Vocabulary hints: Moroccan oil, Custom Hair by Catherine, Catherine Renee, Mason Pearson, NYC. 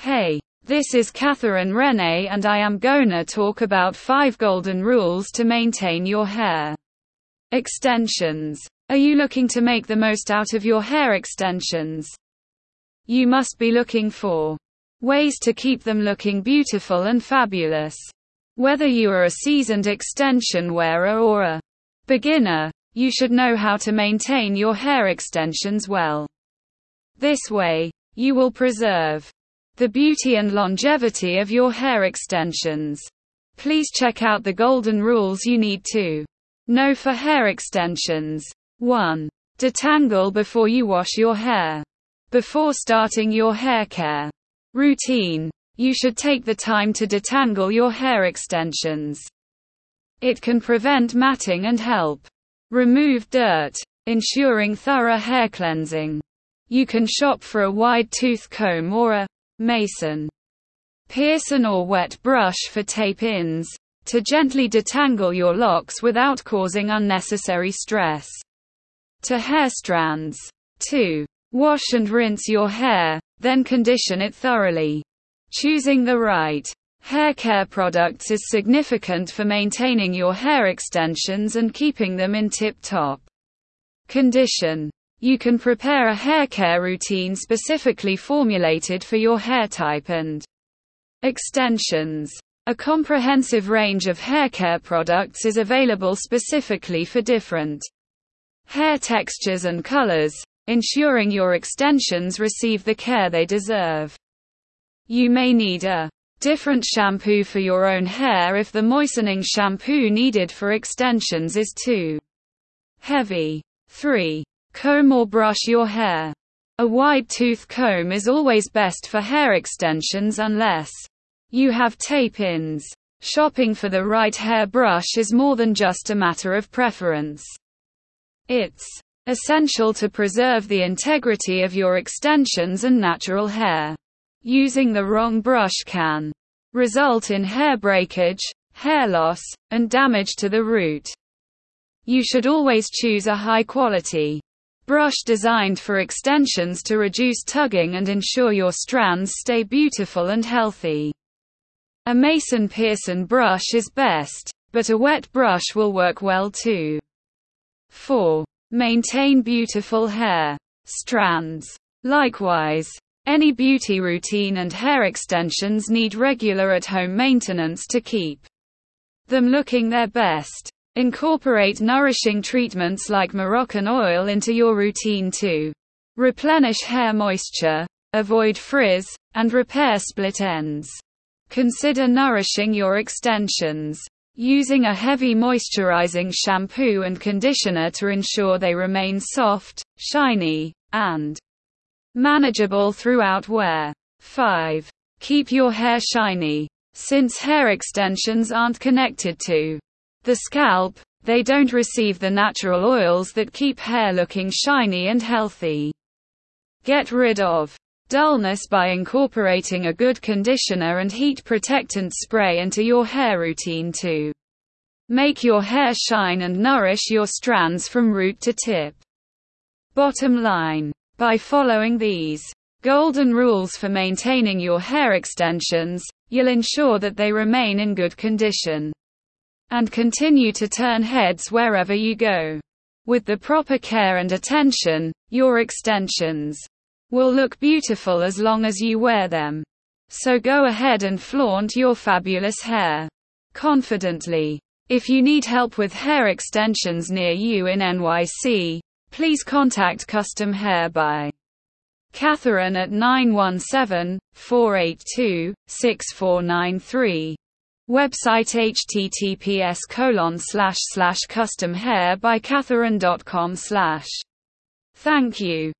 Hey, this is Catherine Renee and I am gonna talk about 5 golden rules to maintain your hair extensions. Are you looking to make the most out of your hair extensions? You must be looking for ways to keep them looking beautiful and fabulous. Whether you are a seasoned extension wearer or a beginner, you should know how to maintain your hair extensions well. This way, you will preserve the beauty and longevity of your hair extensions. Please check out the golden rules you need to know for hair extensions. 1. Detangle before you wash your hair. Before starting your hair care routine, you should take the time to detangle your hair extensions. It can prevent matting and help remove dirt, ensuring thorough hair cleansing. You can shop for a wide tooth comb or a Mason Pearson or wet brush for tape-ins, to gently detangle your locks without causing unnecessary stress to hair strands. 2. Wash and rinse your hair, then condition it thoroughly. Choosing the right hair care products is significant for maintaining your hair extensions and keeping them in tip-top condition. You can prepare a hair care routine specifically formulated for your hair type and extensions. A comprehensive range of hair care products is available specifically for different hair textures and colors, ensuring your extensions receive the care they deserve. You may need a different shampoo for your own hair if the moistening shampoo needed for extensions is too heavy. 3. Comb or brush your hair. A wide tooth comb is always best for hair extensions unless you have tape-ins. Shopping for the right hair brush is more than just a matter of preference. It's essential to preserve the integrity of your extensions and natural hair. Using the wrong brush can result in hair breakage, hair loss, and damage to the root. You should always choose a high-quality brush designed for extensions to reduce tugging and ensure your strands stay beautiful and healthy. A Mason Pearson brush is best, but a wet brush will work well too. 4. Maintain beautiful hair strands. Likewise, any beauty routine and hair extensions need regular at-home maintenance to keep them looking their best. Incorporate nourishing treatments like Moroccan oil into your routine to replenish hair moisture, avoid frizz, and repair split ends. Consider nourishing your extensions. Using a heavy moisturizing shampoo and conditioner to ensure they remain soft, shiny, and manageable throughout wear. 5. Keep your hair shiny. Since hair extensions aren't connected to the scalp, they don't receive the natural oils that keep hair looking shiny and healthy. Get rid of dullness by incorporating a good conditioner and heat protectant spray into your hair routine to make your hair shine and nourish your strands from root to tip. Bottom line, by following these golden rules for maintaining your hair extensions, you'll ensure that they remain in good condition and continue to turn heads wherever you go. With the proper care and attention, your extensions will look beautiful as long as you wear them. So go ahead and flaunt your fabulous hair confidently. If you need help with hair extensions near you in NYC, please contact Custom Hair by Catherine at 917-482-6493. Website https://customhairbycatherine.com/. Thank you.